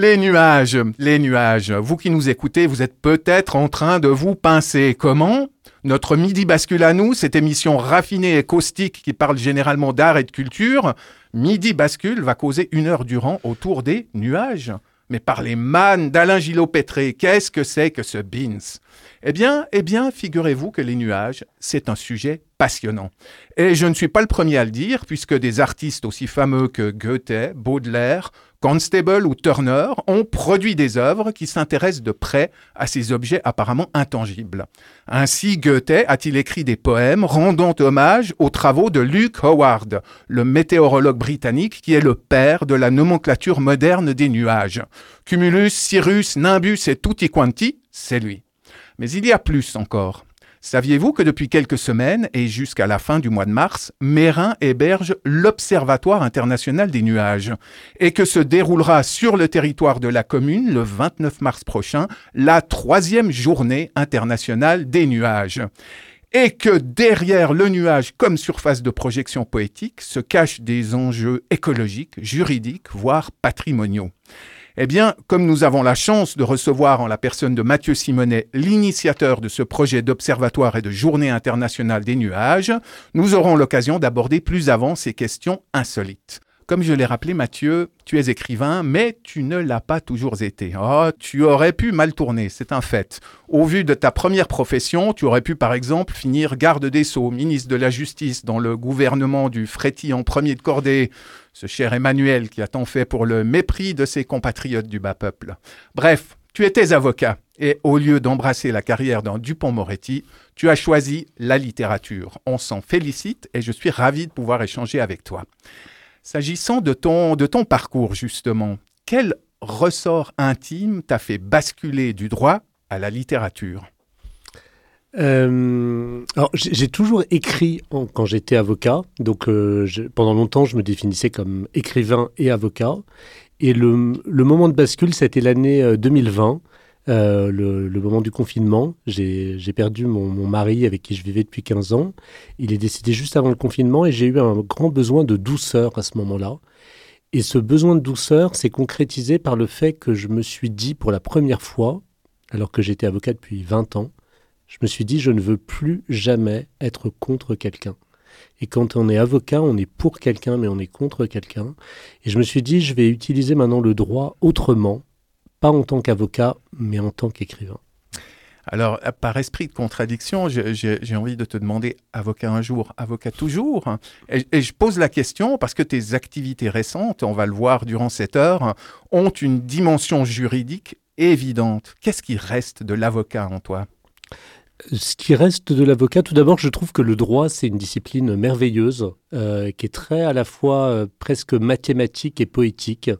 Les nuages. Vous qui nous écoutez, vous êtes peut-être en train de vous pincer. Comment ? Notre Midi bascule à nous, cette émission raffinée et caustique qui parle généralement d'art et de culture, Midi bascule va causer une heure durant autour des nuages. Mais par les mannes d'Alain Gillot-Pétré, qu'est-ce que c'est que ce beans ? Eh bien, figurez-vous que les nuages, c'est un sujet passionnant. Et je ne suis pas le premier à le dire, puisque des artistes aussi fameux que Goethe, Baudelaire, Constable ou Turner ont produit des œuvres qui s'intéressent de près à ces objets apparemment intangibles. Ainsi, Goethe a-t-il écrit des poèmes rendant hommage aux travaux de Luke Howard, le météorologue britannique qui est le père de la nomenclature moderne des nuages. Cumulus, Cirrus, Nimbus et Tutti Quanti, c'est lui. Mais il y a plus encore. Saviez-vous que depuis quelques semaines et jusqu'à la fin du mois de mars, Meyrin héberge l'Observatoire international des nuages et que se déroulera sur le territoire de la commune le 29 mars prochain la 3e journée internationale des nuages. Et que derrière le nuage comme surface de projection poétique se cachent des enjeux écologiques, juridiques, voire patrimoniaux. Eh bien, comme nous avons la chance de recevoir en la personne de Mathieu Simonet, l'initiateur de ce projet d'observatoire et de journée internationale des nuages, nous aurons l'occasion d'aborder plus avant ces questions insolites. Comme je l'ai rappelé, Mathieu, tu es écrivain, mais tu ne l'as pas toujours été. Oh, tu aurais pu mal tourner, c'est un fait. Au vu de ta première profession, tu aurais pu par exemple finir garde des Sceaux, ministre de la Justice dans le gouvernement du Fréty en premier de cordée, ce cher Emmanuel qui a tant fait pour le mépris de ses compatriotes du bas peuple. Bref, tu étais avocat et au lieu d'embrasser la carrière d'un Dupont-Moretti, tu as choisi la littérature. On s'en félicite et je suis ravi de pouvoir échanger avec toi. S'agissant de ton parcours, justement, quel ressort intime t'a fait basculer du droit à la littérature ? Alors, j'ai toujours écrit quand j'étais avocat. Donc, pendant longtemps, je me définissais comme écrivain et avocat. Et le moment de bascule, c'était l'année 2020, le moment du confinement. J'ai perdu mon mari avec qui je vivais depuis 15 ans. Il est décédé juste avant le confinement et j'ai eu un grand besoin de douceur à ce moment-là. Et ce besoin de douceur s'est concrétisé par le fait que je me suis dit pour la première fois, alors que j'étais avocat depuis 20 ans, je me suis dit je ne veux plus jamais être contre quelqu'un. Et quand on est avocat, on est pour quelqu'un mais on est contre quelqu'un. Et je me suis dit je vais utiliser maintenant le droit autrement. Pas en tant qu'avocat, mais en tant qu'écrivain. Alors, par esprit de contradiction, j'ai envie de te demander avocat un jour, avocat toujours. Et je pose la question parce que tes activités récentes, on va le voir durant cette heure, ont une dimension juridique évidente. Qu'est-ce qui reste de l'avocat en toi ? Ce qui reste de l'avocat, tout d'abord, je trouve que le droit, c'est une discipline merveilleuse qui est très à la fois presque mathématique et poétique.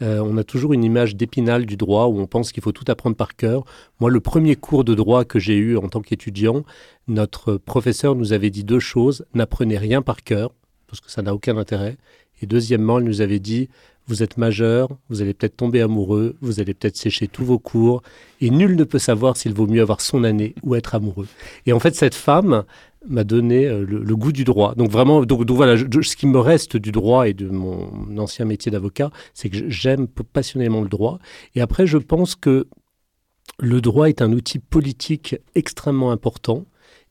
On a toujours une image d'épinal du droit où on pense qu'il faut tout apprendre par cœur. Moi, le premier cours de droit que j'ai eu en tant qu'étudiant, notre professeur nous avait dit deux choses. N'apprenez rien par cœur, parce que ça n'a aucun intérêt. Et deuxièmement, elle nous avait dit, vous êtes majeur, vous allez peut-être tomber amoureux, vous allez peut-être sécher tous vos cours, et nul ne peut savoir s'il vaut mieux avoir son année ou être amoureux. Et en fait, cette femme m'a donné le goût du droit. Donc vraiment, voilà, ce qui me reste du droit et de mon ancien métier d'avocat, c'est que j'aime passionnément le droit. Et après, je pense que le droit est un outil politique extrêmement important.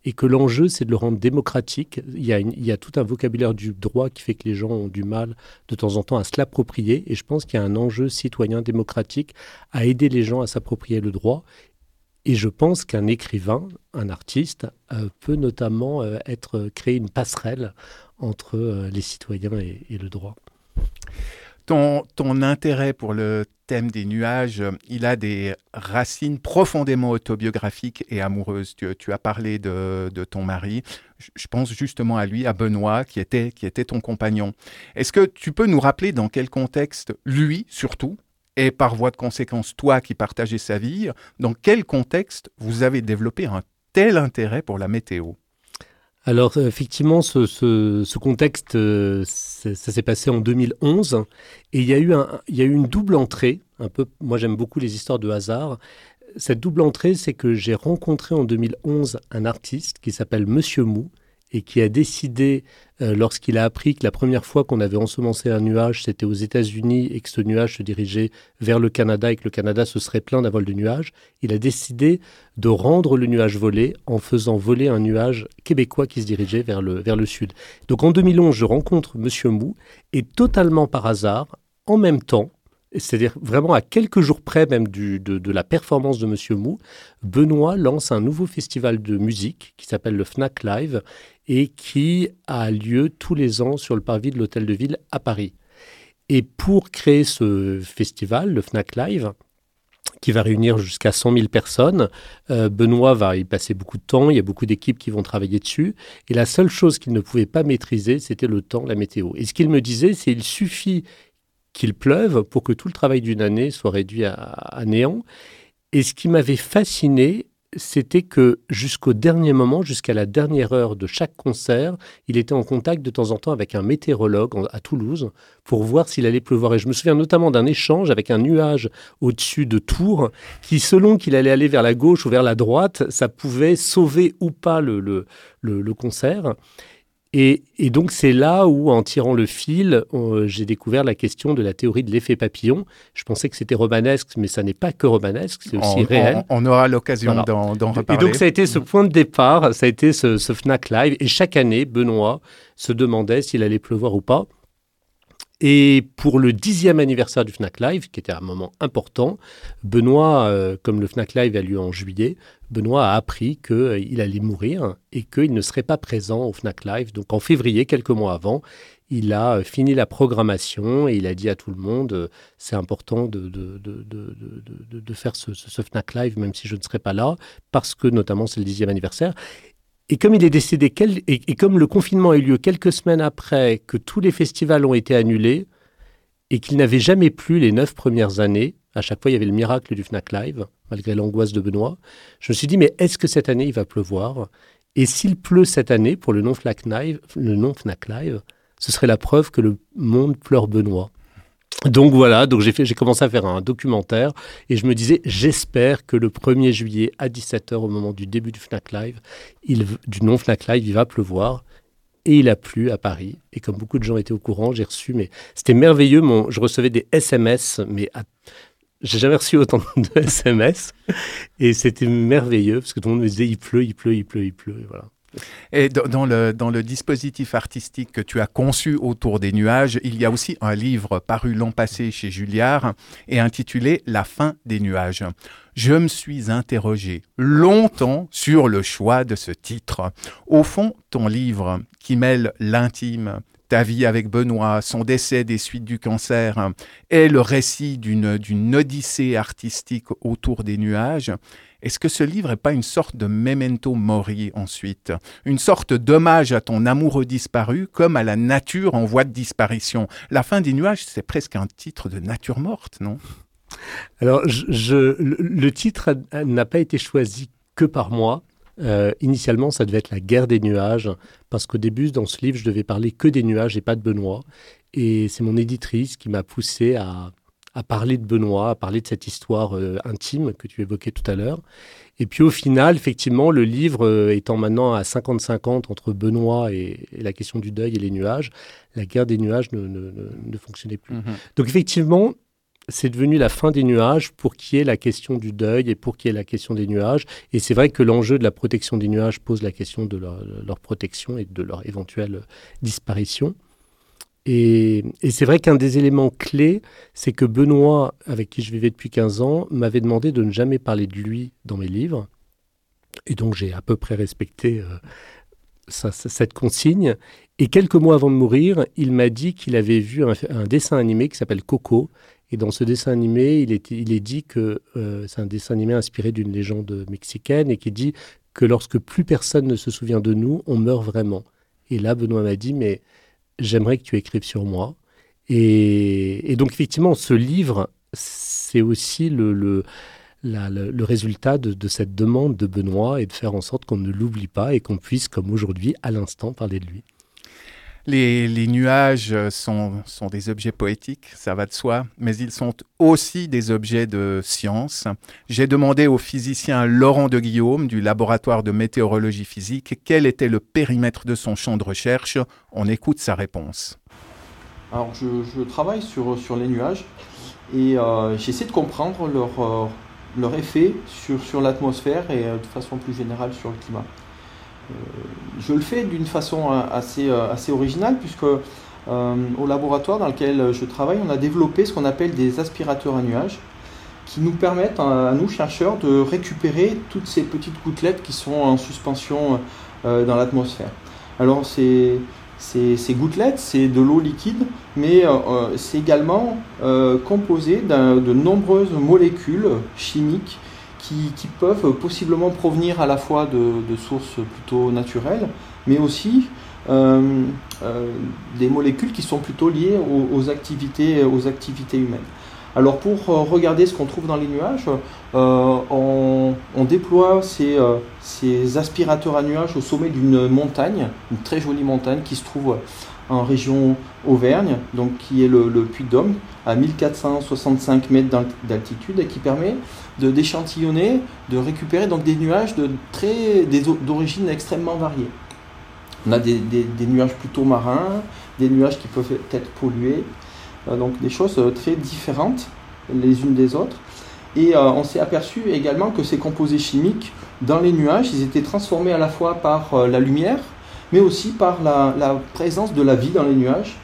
Et que l'enjeu, c'est de le rendre démocratique. Il y a tout un vocabulaire du droit qui fait que les gens ont du mal de temps en temps à se l'approprier. Et je pense qu'il y a un enjeu citoyen démocratique à aider les gens à s'approprier le droit. Et je pense qu'un écrivain, un artiste, peut notamment créer une passerelle entre les citoyens et le droit. Ton intérêt pour le thème des nuages, il a des racines profondément autobiographiques et amoureuses. Tu as parlé de ton mari. Je pense justement à lui, à Benoît, qui était ton compagnon. Est-ce que tu peux nous rappeler dans quel contexte, lui surtout, et par voie de conséquence, toi qui partageais sa vie, dans quel contexte vous avez développé un tel intérêt pour la météo ? Alors, effectivement, ce contexte, ça s'est passé en 2011 et il y a eu une double entrée. Un peu, moi, j'aime beaucoup les histoires de hasard. Cette double entrée, c'est que j'ai rencontré en 2011 un artiste qui s'appelle Monsieur Mou et qui a décidé, lorsqu'il a appris que la première fois qu'on avait ensemencé un nuage, c'était aux États-Unis et que ce nuage se dirigeait vers le Canada et que le Canada se serait plein d'un vol de nuages, il a décidé de rendre le nuage volé en faisant voler un nuage québécois qui se dirigeait vers le sud. Donc en 2011, je rencontre Monsieur Mou et totalement par hasard, en même temps, c'est-à-dire vraiment à quelques jours près même de la performance de Monsieur Mou, Benoît lance un nouveau festival de musique qui s'appelle le FNAC Live et qui a lieu tous les ans sur le parvis de l'Hôtel de Ville à Paris. Et pour créer ce festival, le FNAC Live, qui va réunir jusqu'à 100 000 personnes, Benoît va y passer beaucoup de temps, il y a beaucoup d'équipes qui vont travailler dessus, et la seule chose qu'il ne pouvait pas maîtriser, c'était le temps, la météo. Et ce qu'il me disait, c'est qu'il suffit qu'il pleuve pour que tout le travail d'une année soit réduit à néant. Et ce qui m'avait fasciné, c'était que jusqu'au dernier moment, jusqu'à la dernière heure de chaque concert, il était en contact de temps en temps avec un météorologue à Toulouse pour voir s'il allait pleuvoir. Et je me souviens notamment d'un échange avec un nuage au-dessus de Tours qui, selon qu'il allait aller vers la gauche ou vers la droite, ça pouvait sauver ou pas le concert. Et donc, c'est là où, en tirant le fil, j'ai découvert la question de la théorie de l'effet papillon. Je pensais que c'était romanesque, mais ça n'est pas que romanesque, c'est aussi réel. On aura l'occasion d'en reparler. Et donc, ça a été ce point de départ, ça a été ce FNAC Live. Et chaque année, Benoît se demandait s'il allait pleuvoir ou pas. Et pour le 10e anniversaire du FNAC Live, qui était un moment important, Benoît, comme le FNAC Live a lieu en juillet, Benoît a appris qu'il allait mourir et qu'il ne serait pas présent au FNAC Live. Donc en février, quelques mois avant, il a fini la programmation et il a dit à tout le monde c'est important de faire ce FNAC Live, même si je ne serai pas là, parce que notamment c'est le 10e anniversaire. Et comme il est décédé, et comme le confinement a eu lieu quelques semaines après, que tous les festivals ont été annulés et qu'il n'avait jamais plu les 9 premières années, à chaque fois il y avait le miracle du FNAC Live, malgré l'angoisse de Benoît, je me suis dit, mais est-ce que cette année il va pleuvoir ? Et s'il pleut cette année pour le non-FNAC Live, ce serait la preuve que le monde pleure Benoît. Donc voilà, donc j'ai commencé à faire un documentaire et je me disais, j'espère que le 1er juillet à 17h, au moment du début du FNAC Live, du non-FNAC Live, il va pleuvoir. Et il a plu à Paris. Et comme beaucoup de gens étaient au courant, j'ai reçu, mais c'était merveilleux, je recevais des SMS, mais j'ai jamais reçu autant de SMS. Et c'était merveilleux parce que tout le monde me disait, il pleut, et voilà. Et dans le dispositif artistique que tu as conçu autour des nuages, il y a aussi un livre paru l'an passé chez Julliard et intitulé « La fin des nuages ». Je me suis interrogé longtemps sur le choix de ce titre. Au fond, ton livre qui mêle l'intime, ta vie avec Benoît, son décès des suites du cancer est le récit d'une odyssée artistique autour des nuages. Est-ce que ce livre n'est pas une sorte de memento mori ensuite ? Une sorte d'hommage à ton amoureux disparu comme à la nature en voie de disparition. La fin des nuages, c'est presque un titre de nature morte, non ? Alors, le titre n'a pas été choisi que par moi. Initialement, ça devait être la guerre des nuages parce qu'au début, dans ce livre, je devais parler que des nuages et pas de Benoît. Et c'est mon éditrice qui m'a poussé à parler de Benoît, à parler de cette histoire intime que tu évoquais tout à l'heure. Et puis au final, effectivement, le livre étant maintenant à 50-50 entre Benoît et la question du deuil et les nuages, la guerre des nuages ne fonctionnait plus. Mmh. Donc effectivement, c'est devenu la fin des nuages pour qu'il y ait la question du deuil et pour qu'il y ait la question des nuages. Et c'est vrai que l'enjeu de la protection des nuages pose la question de leur protection et de leur éventuelle disparition. Et c'est vrai qu'un des éléments clés, c'est que Benoît, avec qui je vivais depuis 15 ans, m'avait demandé de ne jamais parler de lui dans mes livres. Et donc, j'ai à peu près respecté cette consigne. Et quelques mois avant de mourir, il m'a dit qu'il avait vu un dessin animé qui s'appelle Coco. Et dans ce dessin animé, il est dit que c'est un dessin animé inspiré d'une légende mexicaine et qui dit que lorsque plus personne ne se souvient de nous, on meurt vraiment. Et là, Benoît m'a dit, mais j'aimerais que tu écrives sur moi. Et donc, effectivement, ce livre, c'est aussi le résultat de cette demande de Benoît et de faire en sorte qu'on ne l'oublie pas et qu'on puisse, comme aujourd'hui, à l'instant, parler de lui. Les nuages sont des objets poétiques, ça va de soi, mais ils sont aussi des objets de science. J'ai demandé au physicien Laurent de Guillaume du laboratoire de météorologie physique quel était le périmètre de son champ de recherche. On écoute sa réponse. Alors je travaille sur les nuages et j'essaie de comprendre leur effet sur l'atmosphère et de façon plus générale sur le climat. Je le fais d'une façon assez originale puisque au laboratoire dans lequel je travaille, on a développé ce qu'on appelle des aspirateurs à nuages qui nous permettent à nous chercheurs de récupérer toutes ces petites gouttelettes qui sont en suspension dans l'atmosphère. Alors ces gouttelettes, c'est de l'eau liquide, mais c'est également composé de nombreuses molécules chimiques qui peuvent possiblement provenir à la fois de sources plutôt naturelles, mais aussi des molécules qui sont plutôt liées aux activités humaines. Alors pour regarder ce qu'on trouve dans les nuages, on déploie ces aspirateurs à nuages au sommet d'une montagne, une très jolie montagne qui se trouve en région Auvergne, donc qui est le Puy de Dôme, à 1465 mètres d'altitude et qui permet d'échantillonner, de récupérer donc des nuages d'origine extrêmement variée. On a des nuages plutôt marins, des nuages qui peuvent être pollués, donc des choses très différentes les unes des autres. Et on s'est aperçu également que ces composés chimiques dans les nuages, ils étaient transformés à la fois par la lumière, mais aussi par la présence de la vie dans les nuages,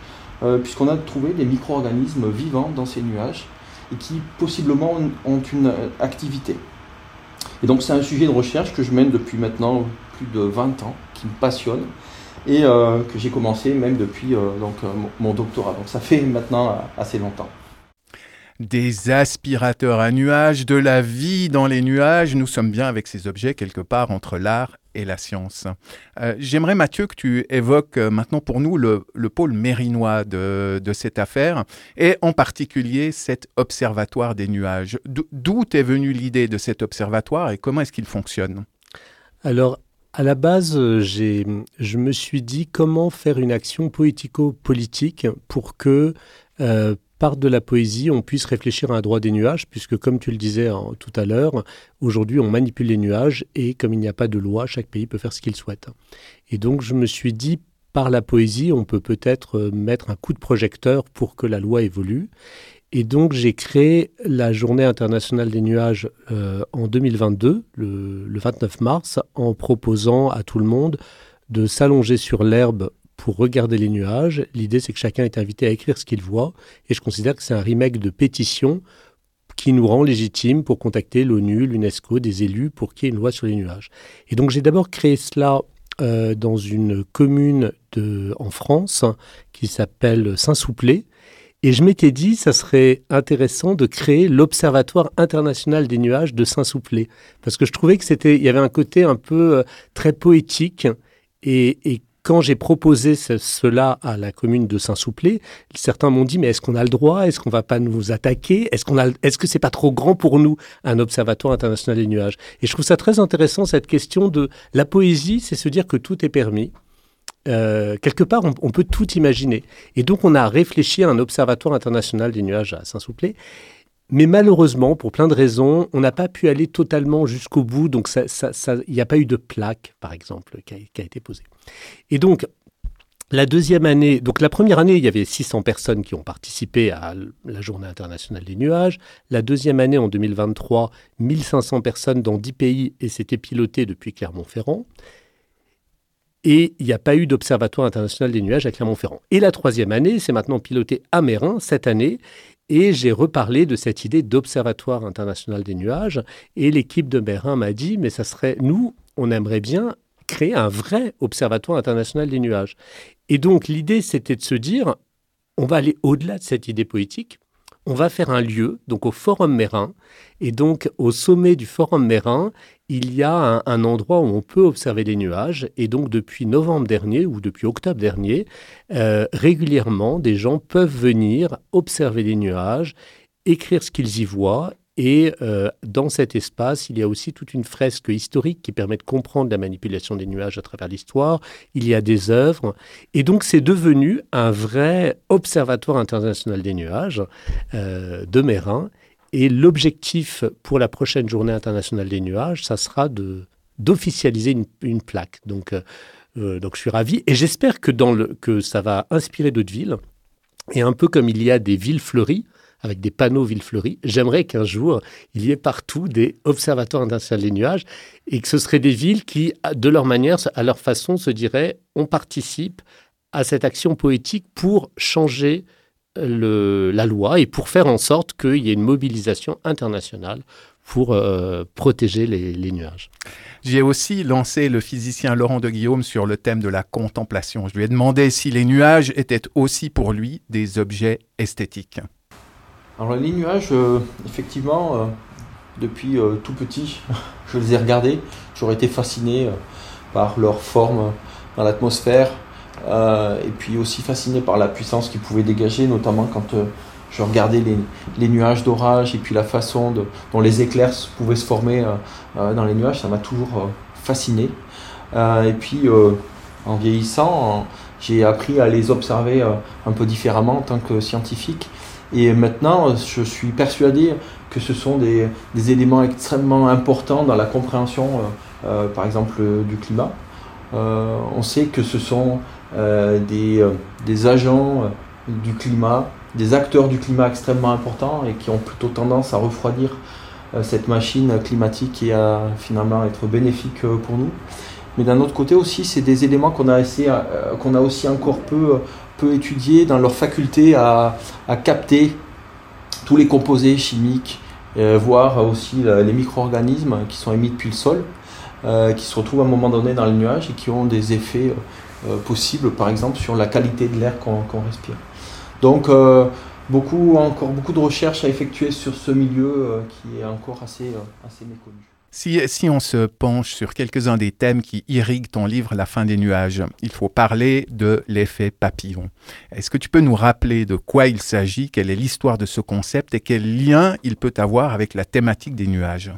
puisqu'on a trouvé des micro-organismes vivants dans ces nuages et qui possiblement ont une activité. Et donc c'est un sujet de recherche que je mène depuis maintenant plus de 20 ans, qui me passionne et que j'ai commencé même depuis mon doctorat. Donc ça fait maintenant assez longtemps. Des aspirateurs à nuages, de la vie dans les nuages. Nous sommes bien avec ces objets quelque part entre l'art et la science. J'aimerais, Mathieu, que tu évoques maintenant pour nous le pôle mérinois de cette affaire et en particulier cet observatoire des nuages. D'où est venue l'idée de cet observatoire et comment est-ce qu'il fonctionne ? Alors, à la base, je me suis dit comment faire une action poético-politique pour que... par de la poésie, on puisse réfléchir à un droit des nuages, puisque comme tu le disais tout à l'heure, aujourd'hui on manipule les nuages et comme il n'y a pas de loi, chaque pays peut faire ce qu'il souhaite. Et donc je me suis dit, par la poésie, on peut peut-être mettre un coup de projecteur pour que la loi évolue. Et donc j'ai créé la Journée internationale des nuages en 2022, le 29 mars, en proposant à tout le monde de s'allonger sur l'herbe pour regarder les nuages. L'idée, c'est que chacun est invité à écrire ce qu'il voit. Et je considère que c'est un remake de pétition qui nous rend légitimes pour contacter l'ONU, l'UNESCO, des élus pour qu'il y ait une loi sur les nuages. Et donc, j'ai d'abord créé cela dans une commune en France qui s'appelle Saint-Souplé. Et je m'étais dit, ça serait intéressant de créer l'Observatoire international des nuages de Saint-Souplé. Parce que je trouvais que il y avait un côté un peu très poétique et quand j'ai proposé cela à la commune de Saint-Souplé, certains m'ont dit « mais est-ce qu'on a le droit ? Est-ce qu'on ne va pas nous attaquer ? Est-ce que ce n'est pas trop grand pour nous, un observatoire international des nuages ?» Et je trouve ça très intéressant, cette question de la poésie, c'est se dire que tout est permis. Quelque part, on peut tout imaginer. Et donc, on a réfléchi à un observatoire international des nuages à Saint-Souplé. Mais malheureusement, pour plein de raisons, on n'a pas pu aller totalement jusqu'au bout. Donc, il n'y a pas eu de plaque, par exemple, qui a été posée. Et donc, la deuxième année... Donc, la première année, il y avait 600 personnes qui ont participé à la Journée internationale des nuages. La deuxième année, en 2023, 1500 personnes dans 10 pays et c'était piloté depuis Clermont-Ferrand. Et il n'y a pas eu d'observatoire international des nuages à Clermont-Ferrand. Et la troisième année, c'est maintenant piloté à Meyrin, cette année. Et j'ai reparlé de cette idée d'observatoire international des nuages. Et l'équipe de Meyrin m'a dit, mais ça serait... Nous, on aimerait bien créer un vrai observatoire international des nuages. Et donc, l'idée, c'était de se dire, on va aller au-delà de cette idée poétique. On va faire un lieu, donc au Forum Mérin. Et donc, au sommet du Forum Mérin, il y a un endroit où on peut observer les nuages. Et donc, depuis novembre dernier ou depuis octobre dernier, régulièrement, des gens peuvent venir observer les nuages, écrire ce qu'ils y voient Et dans cet espace, il y a aussi toute une fresque historique qui permet de comprendre la manipulation des nuages à travers l'histoire. Il y a des œuvres. Et donc, c'est devenu un vrai observatoire international des nuages de Meyrin. Et l'objectif pour la prochaine journée internationale des nuages, ça sera d'officialiser une plaque. Donc, je suis ravi. Et j'espère que ça va inspirer d'autres villes. Et un peu comme il y a des villes fleuries, avec des panneaux Villefleury. J'aimerais qu'un jour, il y ait partout des observatoires internationaux des nuages et que ce seraient des villes qui, de leur manière, à leur façon, se diraient « on participe à cette action poétique pour changer la loi et pour faire en sorte qu'il y ait une mobilisation internationale ». Pour protéger les nuages. J'ai aussi lancé le physicien Laurent de Guillaume sur le thème de la contemplation. Je lui ai demandé si les nuages étaient aussi pour lui des objets esthétiques. Alors les nuages, effectivement, depuis tout petit, je les ai regardés. J'aurais été fasciné par leur forme dans l'atmosphère et puis aussi fasciné par la puissance qu'ils pouvaient dégager, notamment quand... je regardais les nuages d'orage et puis la façon dont les éclairs pouvaient se former dans les nuages, ça m'a toujours fasciné. Et puis, en vieillissant, j'ai appris à les observer un peu différemment en tant que scientifique. Et maintenant, je suis persuadé que ce sont des éléments extrêmement importants dans la compréhension, par exemple, du climat. On sait que ce sont des agents du climat, des acteurs du climat extrêmement importants et qui ont plutôt tendance à refroidir cette machine climatique et à finalement être bénéfique pour nous. Mais d'un autre côté aussi, c'est des éléments qu'on a aussi encore peu étudiés dans leur faculté à capter tous les composés chimiques, voire aussi les micro-organismes qui sont émis depuis le sol, qui se retrouvent à un moment donné dans les nuages et qui ont des effets possibles, par exemple, sur la qualité de l'air qu'on respire. Donc, encore beaucoup de recherches à effectuer sur ce milieu qui est encore assez méconnu. Si on se penche sur quelques-uns des thèmes qui irriguent ton livre « La fin des nuages », il faut parler de l'effet papillon. Est-ce que tu peux nous rappeler de quoi il s'agit, quelle est l'histoire de ce concept et quel lien il peut avoir avec la thématique des nuages ?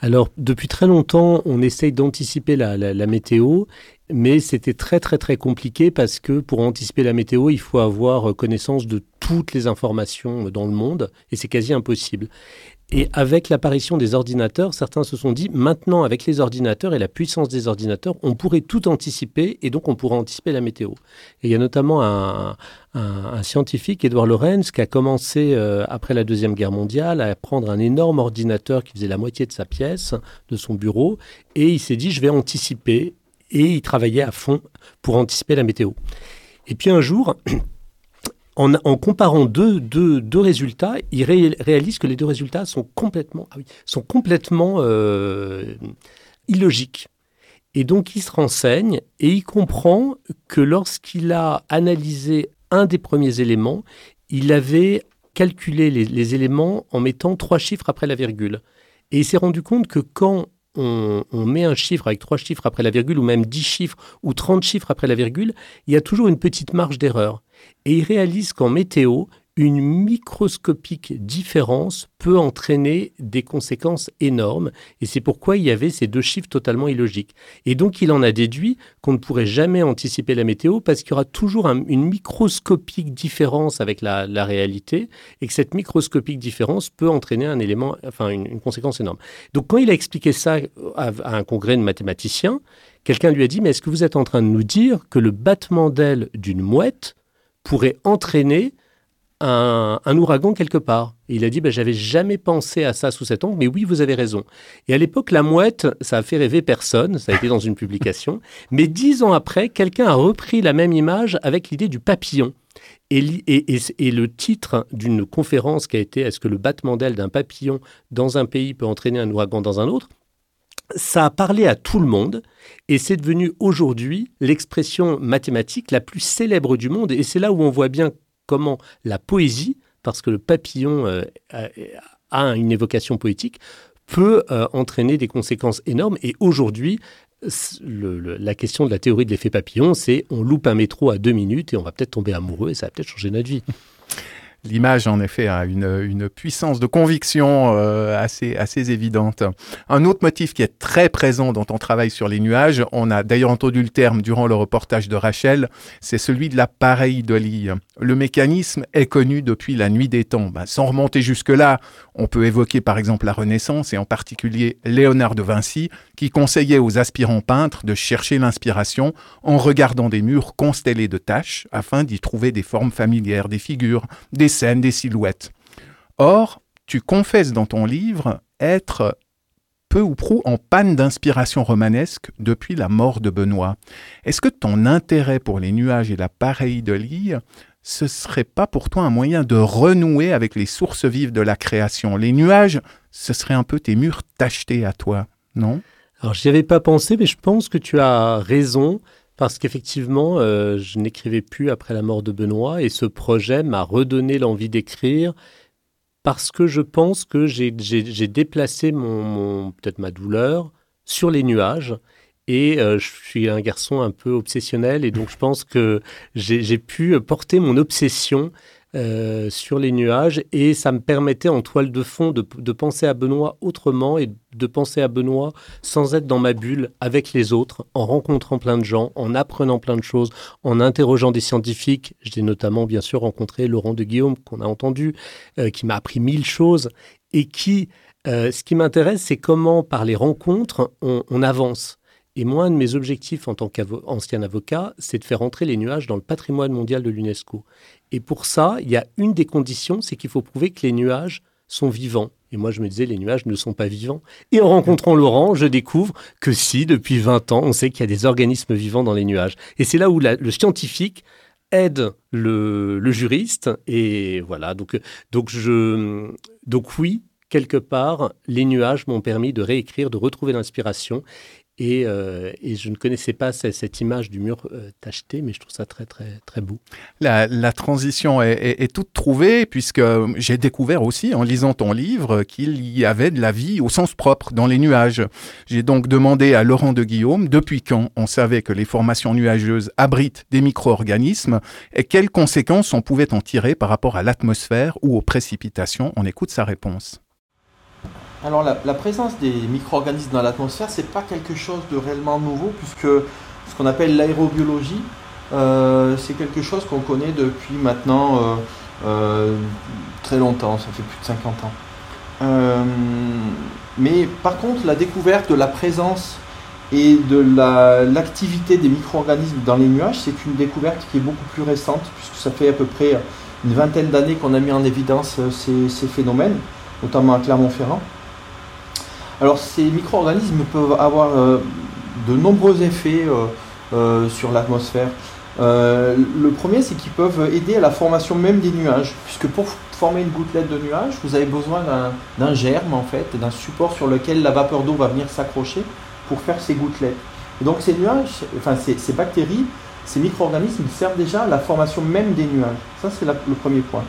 Alors, depuis très longtemps, on essaye d'anticiper la météo, mais c'était très, très, très compliqué parce que pour anticiper la météo, il faut avoir connaissance de toutes les informations dans le monde et c'est quasi impossible. Et avec l'apparition des ordinateurs, certains se sont dit, maintenant, avec les ordinateurs et la puissance des ordinateurs, on pourrait tout anticiper et donc on pourrait anticiper la météo. Et il y a notamment un scientifique, Edouard Lorenz, qui a commencé après la Deuxième Guerre mondiale à prendre un énorme ordinateur qui faisait la moitié de sa pièce, de son bureau, et il s'est dit, je vais anticiper. Et il travaillait à fond pour anticiper la météo. Et puis un jour... En comparant deux résultats, il réalise que les deux résultats sont complètement illogiques. Et donc, il se renseigne et il comprend que lorsqu'il a analysé un des premiers éléments, il avait calculé les éléments en mettant 3 chiffres après la virgule. Et il s'est rendu compte que quand on met un chiffre avec 3 chiffres après la virgule, ou même 10 chiffres, ou 30 chiffres après la virgule, il y a toujours une petite marge d'erreur. Et il réalise qu'en météo, une microscopique différence peut entraîner des conséquences énormes. Et c'est pourquoi il y avait ces 2 chiffres totalement illogiques. Et donc, il en a déduit qu'on ne pourrait jamais anticiper la météo parce qu'il y aura toujours une microscopique différence avec la réalité et que cette microscopique différence peut entraîner une conséquence énorme. Donc, quand il a expliqué ça à un congrès de mathématiciens, quelqu'un lui a dit « Mais est-ce que vous êtes en train de nous dire que le battement d'aile d'une mouette pourrait entraîner un ouragan quelque part ?» Et il a dit, j'avais jamais pensé à ça sous cet angle, mais oui, vous avez raison. Et à l'époque, la mouette, ça a fait rêver personne, ça a été dans une publication, mais 10 ans après, quelqu'un a repris la même image avec l'idée du papillon. Et le titre d'une conférence qui a été « Est-ce que le battement d'aile d'un papillon dans un pays peut entraîner un ouragan dans un autre ?» Ça a parlé à tout le monde et c'est devenu aujourd'hui l'expression mathématique la plus célèbre du monde. Et c'est là où on voit bien comment la poésie, parce que le papillon a une évocation poétique, peut entraîner des conséquences énormes. Et aujourd'hui, la question de la théorie de l'effet papillon, c'est on loupe un métro à 2 minutes et on va peut-être tomber amoureux et ça va peut-être changer notre vie. L'image, en effet, a une puissance de conviction assez évidente. Un autre motif qui est très présent dans ton travail sur les nuages, on a d'ailleurs entendu le terme durant le reportage de Rachel, c'est celui de la pareidolie. Le mécanisme est connu depuis la nuit des temps. Sans remonter jusque-là, on peut évoquer par exemple la Renaissance et en particulier Léonard de Vinci, qui conseillait aux aspirants peintres de chercher l'inspiration en regardant des murs constellés de tâches afin d'y trouver des formes familières, des figures, des scènes, des silhouettes. Or, tu confesses dans ton livre être peu ou prou en panne d'inspiration romanesque depuis la mort de Benoît. Est-ce que ton intérêt pour les nuages et la pareidolie, ce ne serait pas pour toi un moyen de renouer avec les sources vives de la création? Les nuages, ce serait un peu tes murs tachetés à toi, non? Alors, j'y avais pas pensé, mais je pense que tu as raison, parce qu'effectivement, je n'écrivais plus après la mort de Benoît, et ce projet m'a redonné l'envie d'écrire, parce que je pense que j'ai déplacé peut-être ma douleur sur les nuages. Et je suis un garçon un peu obsessionnel, et donc je pense que j'ai pu porter mon obsession sur les nuages, et ça me permettait en toile de fond de penser à Benoît autrement, et de penser à Benoît sans être dans ma bulle, avec les autres, en rencontrant plein de gens, en apprenant plein de choses, en interrogeant des scientifiques. J'ai notamment bien sûr rencontré Laurent de Guillaume, qu'on a entendu, qui m'a appris 1000 choses, et qui, ce qui m'intéresse, c'est comment par les rencontres on avance. Et moi, un de mes objectifs en tant qu'ancien avocat, c'est de faire entrer les nuages dans le patrimoine mondial de l'UNESCO. Et pour ça, il y a une des conditions, c'est qu'il faut prouver que les nuages sont vivants. Et moi, je me disais, les nuages ne sont pas vivants. Et en rencontrant Laurent, je découvre que si, depuis 20 ans, on sait qu'il y a des organismes vivants dans les nuages. Et c'est là où le scientifique aide le juriste. Et voilà, donc oui, quelque part, les nuages m'ont permis de réécrire, de retrouver l'inspiration. Et je ne connaissais pas cette image du mur tacheté, mais je trouve ça très, très, très beau. La transition est toute trouvée, puisque j'ai découvert aussi, en lisant ton livre, qu'il y avait de la vie au sens propre dans les nuages. J'ai donc demandé à Laurent de Guillaume depuis quand on savait que les formations nuageuses abritent des micro-organismes et quelles conséquences on pouvait en tirer par rapport à l'atmosphère ou aux précipitations. On écoute sa réponse. Alors la présence des micro-organismes dans l'atmosphère, c'est pas quelque chose de réellement nouveau, puisque ce qu'on appelle l'aérobiologie, c'est quelque chose qu'on connaît depuis maintenant très longtemps, ça fait plus de 50 ans. Mais par contre, la découverte de la présence et de l'activité des micro-organismes dans les nuages, c'est une découverte qui est beaucoup plus récente, puisque ça fait à peu près une vingtaine d'années qu'on a mis en évidence ces phénomènes, notamment à Clermont-Ferrand. Alors ces micro-organismes peuvent avoir de nombreux effets sur l'atmosphère. Le premier, c'est qu'ils peuvent aider à la formation même des nuages, puisque pour former une gouttelette de nuage, vous avez besoin d'un germe, en fait, d'un support sur lequel la vapeur d'eau va venir s'accrocher pour faire ces gouttelettes. Et donc ces nuages, enfin ces bactéries, ces micro-organismes servent déjà à la formation même des nuages. Ça, c'est le premier point.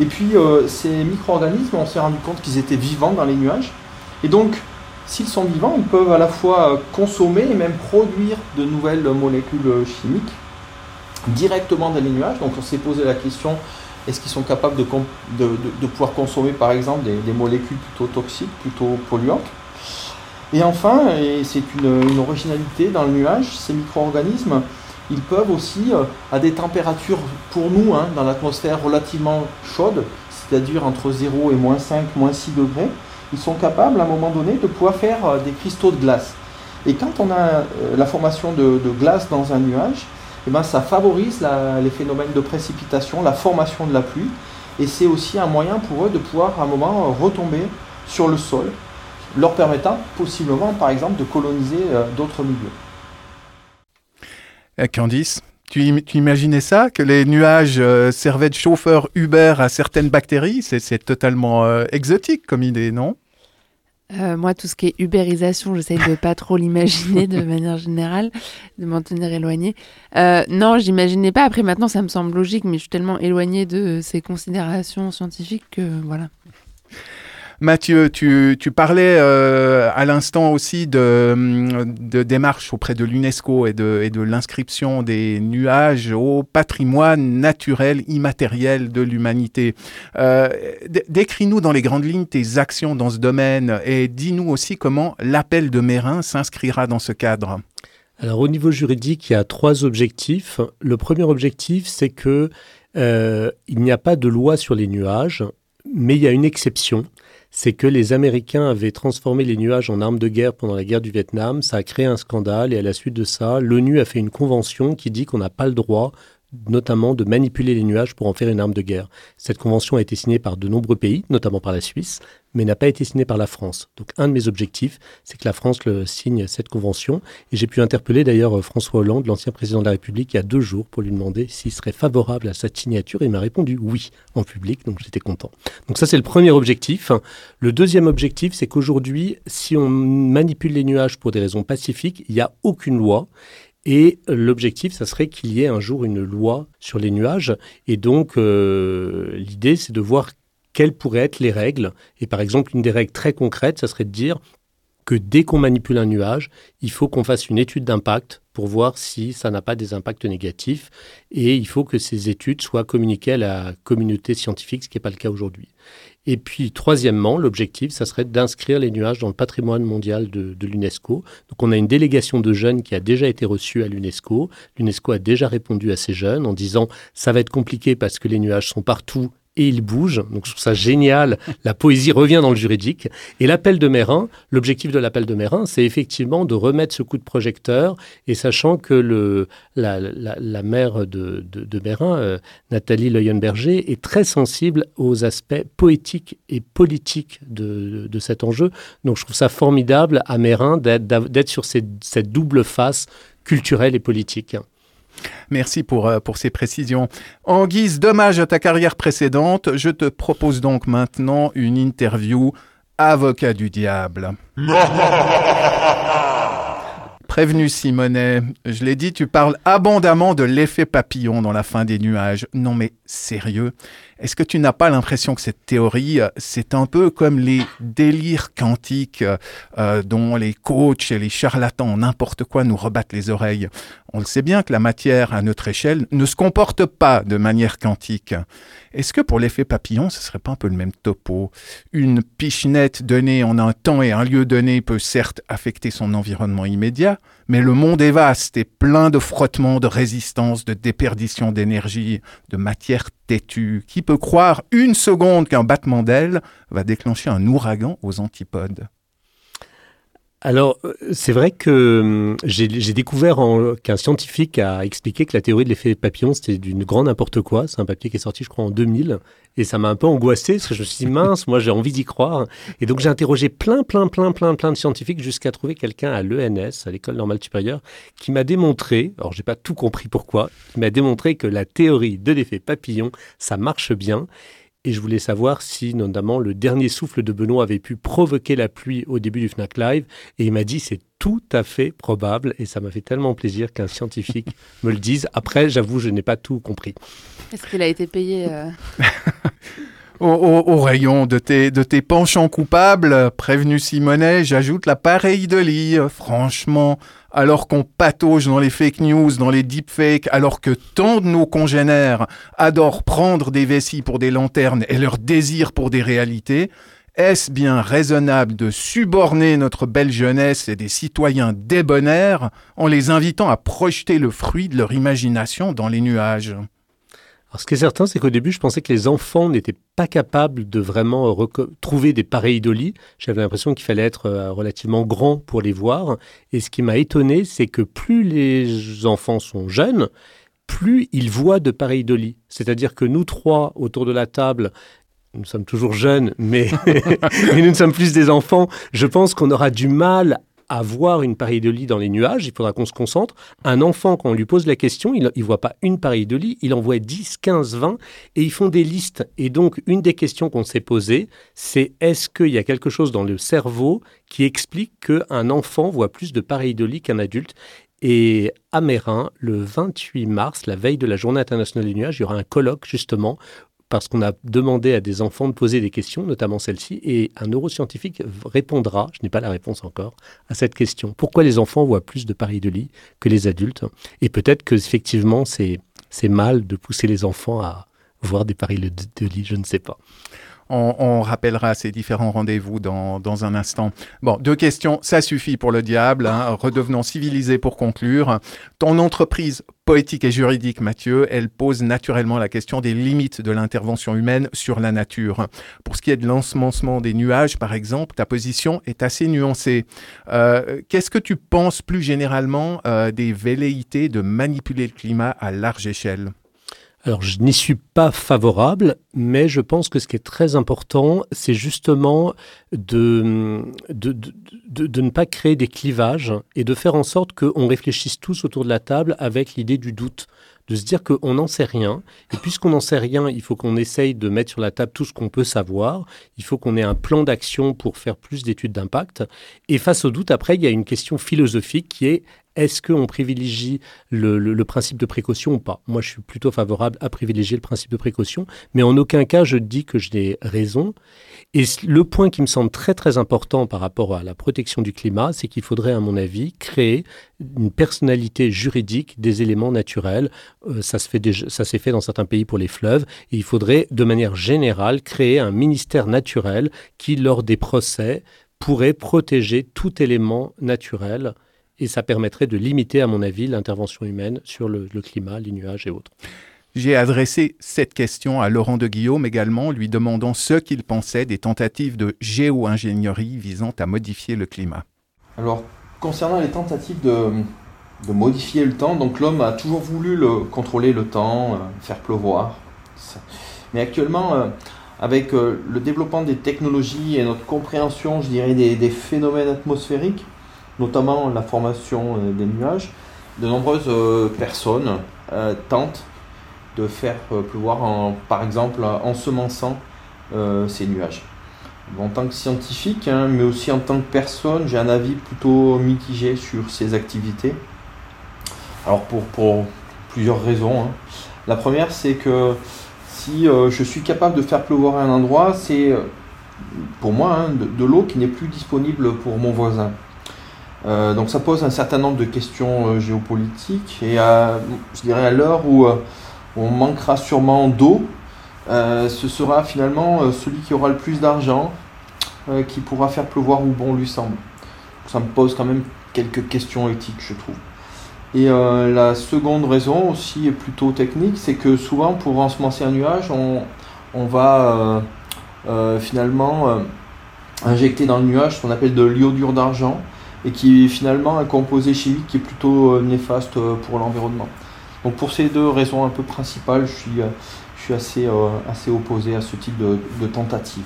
Et puis ces micro-organismes, on s'est rendu compte qu'ils étaient vivants dans les nuages. Et donc, s'ils sont vivants, ils peuvent à la fois consommer et même produire de nouvelles molécules chimiques directement dans les nuages. Donc on s'est posé la question, est-ce qu'ils sont capables de pouvoir consommer par exemple des molécules plutôt toxiques, plutôt polluantes? Et enfin, et c'est une originalité dans le nuage, ces micro-organismes, ils peuvent aussi, à des températures pour nous, dans l'atmosphère relativement chaude, c'est-à-dire entre 0 et moins 5, moins 6 degrés, ils sont capables à un moment donné de pouvoir faire des cristaux de glace. Et quand on a la formation de glace dans un nuage, eh ben, ça favorise les phénomènes de précipitation, la formation de la pluie, et c'est aussi un moyen pour eux de pouvoir à un moment retomber sur le sol, leur permettant possiblement par exemple de coloniser d'autres milieux. Candice, tu imaginais ça, que les nuages servaient de chauffeur Uber à certaines bactéries? C'est totalement exotique comme idée, non? Moi, tout ce qui est ubérisation, j'essaye de pas trop l'imaginer de manière générale, de m'en tenir éloignée. Non, j'imaginais pas. Après, maintenant, ça me semble logique, mais je suis tellement éloignée de ces considérations scientifiques que voilà. Mathieu, tu parlais à l'instant aussi de démarches auprès de l'UNESCO et de l'inscription des nuages au patrimoine naturel immatériel de l'humanité. Décris-nous dans les grandes lignes tes actions dans ce domaine et dis-nous aussi comment l'appel de Meyrin s'inscrira dans ce cadre. Alors au niveau juridique, il y a trois objectifs. Le premier objectif, c'est que il n'y a pas de loi sur les nuages, mais il y a une exception. C'est que les Américains avaient transformé les nuages en armes de guerre pendant la guerre du Vietnam. Ça a créé un scandale et à la suite de ça, l'ONU a fait une convention qui dit qu'on n'a pas le droit, notamment, de manipuler les nuages pour en faire une arme de guerre. Cette convention a été signée par de nombreux pays, notamment par la Suisse, mais n'a pas été signée par la France. Donc un de mes objectifs, c'est que la France signe cette convention. Et j'ai pu interpeller d'ailleurs François Hollande, l'ancien président de la République, il y a 2 jours pour lui demander s'il serait favorable à sa signature. Et il m'a répondu oui en public, donc j'étais content. Donc ça, c'est le premier objectif. Le deuxième objectif, c'est qu'aujourd'hui, si on manipule les nuages pour des raisons pacifiques, il n'y a aucune loi. Et l'objectif, ça serait qu'il y ait un jour une loi sur les nuages. Et donc, l'idée, c'est de voir quelles pourraient être les règles. Et par exemple, une des règles très concrètes, ça serait de dire que dès qu'on manipule un nuage, il faut qu'on fasse une étude d'impact pour voir si ça n'a pas des impacts négatifs. Et il faut que ces études soient communiquées à la communauté scientifique, ce qui n'est pas le cas aujourd'hui. Et puis, troisièmement, l'objectif, ça serait d'inscrire les nuages dans le patrimoine mondial de l'UNESCO. Donc, on a une délégation de jeunes qui a déjà été reçue à l'UNESCO. L'UNESCO a déjà répondu à ces jeunes en disant « ça va être compliqué parce que les nuages sont partout ». Et il bouge, donc je trouve ça génial, la poésie revient dans le juridique. Et l'appel de Meyrin, l'objectif de l'appel de Meyrin, c'est effectivement de remettre ce coup de projecteur, et sachant que la mère de Meyrin, Nathalie Leuenberger, est très sensible aux aspects poétiques et politiques de cet enjeu. Donc je trouve ça formidable à Meyrin d'être sur cette double face culturelle et politique. Merci pour ces précisions. En guise d'hommage à ta carrière précédente, je te propose donc maintenant une interview Avocat du diable. Prévenu Simonet, je l'ai dit, tu parles abondamment de l'effet papillon dans La fin des nuages. Non mais sérieux, est-ce que tu n'as pas l'impression que cette théorie, c'est un peu comme les délires quantiques dont les coachs et les charlatans, n'importe quoi, nous rebattent les oreilles? On le sait bien que la matière, à notre échelle, ne se comporte pas de manière quantique. Est-ce que pour l'effet papillon, ce ne serait pas un peu le même topo? Une pichenette donnée en un temps et un lieu donné peut certes affecter son environnement immédiat, mais le monde est vaste et plein de frottements, de résistance, de déperdition d'énergie, de matière têtue. Qui peut croire une seconde qu'un battement d'aile va déclencher un ouragan aux antipodes? Alors, c'est vrai que j'ai découvert qu'un scientifique a expliqué que la théorie de l'effet papillon, c'était d'une grande n'importe quoi. C'est un papier qui est sorti, je crois, en 2000. Et ça m'a un peu angoissé, parce que je me suis dit, mince, moi j'ai envie d'y croire. Et donc j'ai interrogé plein de scientifiques jusqu'à trouver quelqu'un à l'ENS, à l'École normale supérieure, qui m'a démontré, alors j'ai pas tout compris pourquoi, qui m'a démontré que la théorie de l'effet papillon, ça marche bien. Et je voulais savoir si, notamment, le dernier souffle de Benoît avait pu provoquer la pluie au début du FNAC Live. Et il m'a dit, c'est tout à fait probable. Et ça m'a fait tellement plaisir qu'un scientifique me le dise. Après, j'avoue, je n'ai pas tout compris. Est-ce qu'il a été payé Au rayon de tes penchants coupables, prévenu Simonet, j'ajoute la pareille de lire. Franchement, alors qu'on patauge dans les fake news, dans les deepfakes, alors que tant de nos congénères adorent prendre des vessies pour des lanternes et leur désir pour des réalités, est-ce bien raisonnable de suborner notre belle jeunesse et des citoyens débonnaires en les invitant à projeter le fruit de leur imagination dans les nuages ? Alors, ce qui est certain, c'est qu'au début, je pensais que les enfants n'étaient pas capables de vraiment trouver des pareilles idolies. J'avais l'impression qu'il fallait être relativement grand pour les voir. Et ce qui m'a étonné, c'est que plus les enfants sont jeunes, plus ils voient de pareilles idolies. C'est-à-dire que nous trois, autour de la table, nous sommes toujours jeunes, mais nous ne sommes plus des enfants. Je pense qu'on aura du mal à voir une pareille de lit dans les nuages, il faudra qu'on se concentre. Un enfant, quand on lui pose la question, il ne voit pas une pareille de lit, il en voit 10, 15, 20, et ils font des listes. Et donc, une des questions qu'on s'est posée, c'est est-ce qu'il y a quelque chose dans le cerveau qui explique qu'un enfant voit plus de pareilles de lit qu'un adulte? Et à Meyrin, le 28 mars, la veille de la Journée internationale des nuages, il y aura un colloque, justement, parce qu'on a demandé à des enfants de poser des questions, notamment celle-ci, et un neuroscientifique répondra, je n'ai pas la réponse encore, à cette question. Pourquoi les enfants voient plus de pareils délits que les adultes ? Et peut-être que effectivement, c'est mal de pousser les enfants à voir des pareils délits, je ne sais pas. On rappellera ces différents rendez-vous dans un instant. Bon, deux questions, ça suffit pour le diable. Hein. Redevenons civilisés pour conclure. Ton entreprise poétique et juridique, Mathieu, elle pose naturellement la question des limites de l'intervention humaine sur la nature. Pour ce qui est de l'ensemencement des nuages, par exemple, ta position est assez nuancée. Qu'est-ce que tu penses plus généralement des velléités de manipuler le climat à large échelle ? Alors, je n'y suis pas favorable, mais je pense que ce qui est très important, c'est justement de ne pas créer des clivages et de faire en sorte qu'on réfléchisse tous autour de la table avec l'idée du doute, de se dire qu'on n'en sait rien. Et puisqu'on n'en sait rien, il faut qu'on essaye de mettre sur la table tout ce qu'on peut savoir. Il faut qu'on ait un plan d'action pour faire plus d'études d'impact. Et face au doute, après, il y a une question philosophique qui est: est-ce qu'on privilégie le principe de précaution ou pas ? Moi, je suis plutôt favorable à privilégier le principe de précaution, mais en aucun cas, je dis que j'ai raison. Et le point qui me semble très, très important par rapport à la protection du climat, c'est qu'il faudrait, à mon avis, créer une personnalité juridique des éléments naturels. Ça s'est fait dans certains pays pour les fleuves. Et il faudrait, de manière générale, créer un ministère naturel qui, lors des procès, pourrait protéger tout élément naturel. Et ça permettrait de limiter, à mon avis, l'intervention humaine sur le climat, les nuages et autres. J'ai adressé cette question à Laurent de Guillaume également, lui demandant ce qu'il pensait des tentatives de géo-ingénierie visant à modifier le climat. Alors, concernant les tentatives de modifier le temps, donc l'homme a toujours voulu contrôler le temps, faire pleuvoir. Mais actuellement, avec le développement des technologies et notre compréhension, je dirais, des phénomènes atmosphériques, notamment la formation des nuages, de nombreuses personnes tentent de faire pleuvoir, par exemple, en ensemençant ces nuages. En tant que scientifique, hein, mais aussi en tant que personne, j'ai un avis plutôt mitigé sur ces activités. Alors pour plusieurs raisons. Hein. La première, c'est que si je suis capable de faire pleuvoir à un endroit, c'est pour moi hein, de l'eau qui n'est plus disponible pour mon voisin. Donc ça pose un certain nombre de questions géopolitiques et je dirais à l'heure où on manquera sûrement d'eau, ce sera finalement celui qui aura le plus d'argent qui pourra faire pleuvoir où bon lui semble. Donc ça me pose quand même quelques questions éthiques, je trouve. Et la seconde raison aussi est plutôt technique, c'est que souvent pour ensemencer un nuage, on va finalement injecter dans le nuage ce qu'on appelle de l'iodure d'argent, et qui est finalement un composé chimique qui est plutôt néfaste pour l'environnement. Donc pour ces deux raisons un peu principales, je suis assez opposé à ce type de tentative.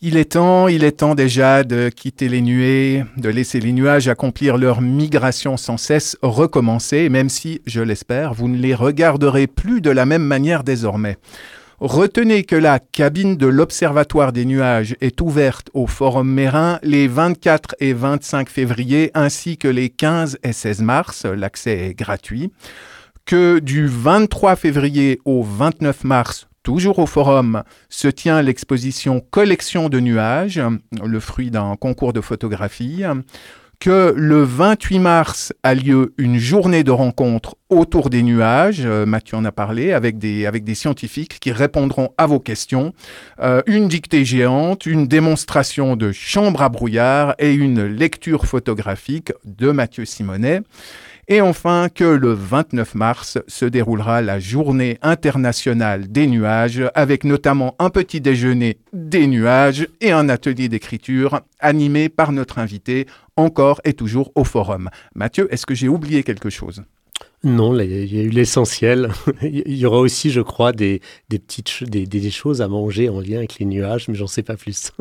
Il est temps déjà de quitter les nuées, de laisser les nuages accomplir leur migration sans cesse recommencer, même si, je l'espère, vous ne les regarderez plus de la même manière désormais. Retenez que la cabine de l'Observatoire des nuages est ouverte au Forum Mérin les 24 et 25 février ainsi que les 15 et 16 mars. L'accès est gratuit. Que du 23 février au 29 mars, toujours au Forum, se tient l'exposition « Collection de nuages », le fruit d'un concours de photographie. Que le 28 mars a lieu une journée de rencontre autour des nuages, Mathieu en a parlé, avec des scientifiques qui répondront à vos questions, une dictée géante, une démonstration de chambre à brouillard et une lecture photographique de Mathieu Simonet. Et enfin, que le 29 mars se déroulera la Journée internationale des nuages, avec notamment un petit déjeuner des nuages et un atelier d'écriture animé par notre invité, encore et toujours au Forum. Mathieu, est-ce que j'ai oublié quelque chose ? Non, il y a eu l'essentiel. Il y aura aussi, je crois, des petites choses à manger en lien avec les nuages, mais j'en sais pas plus.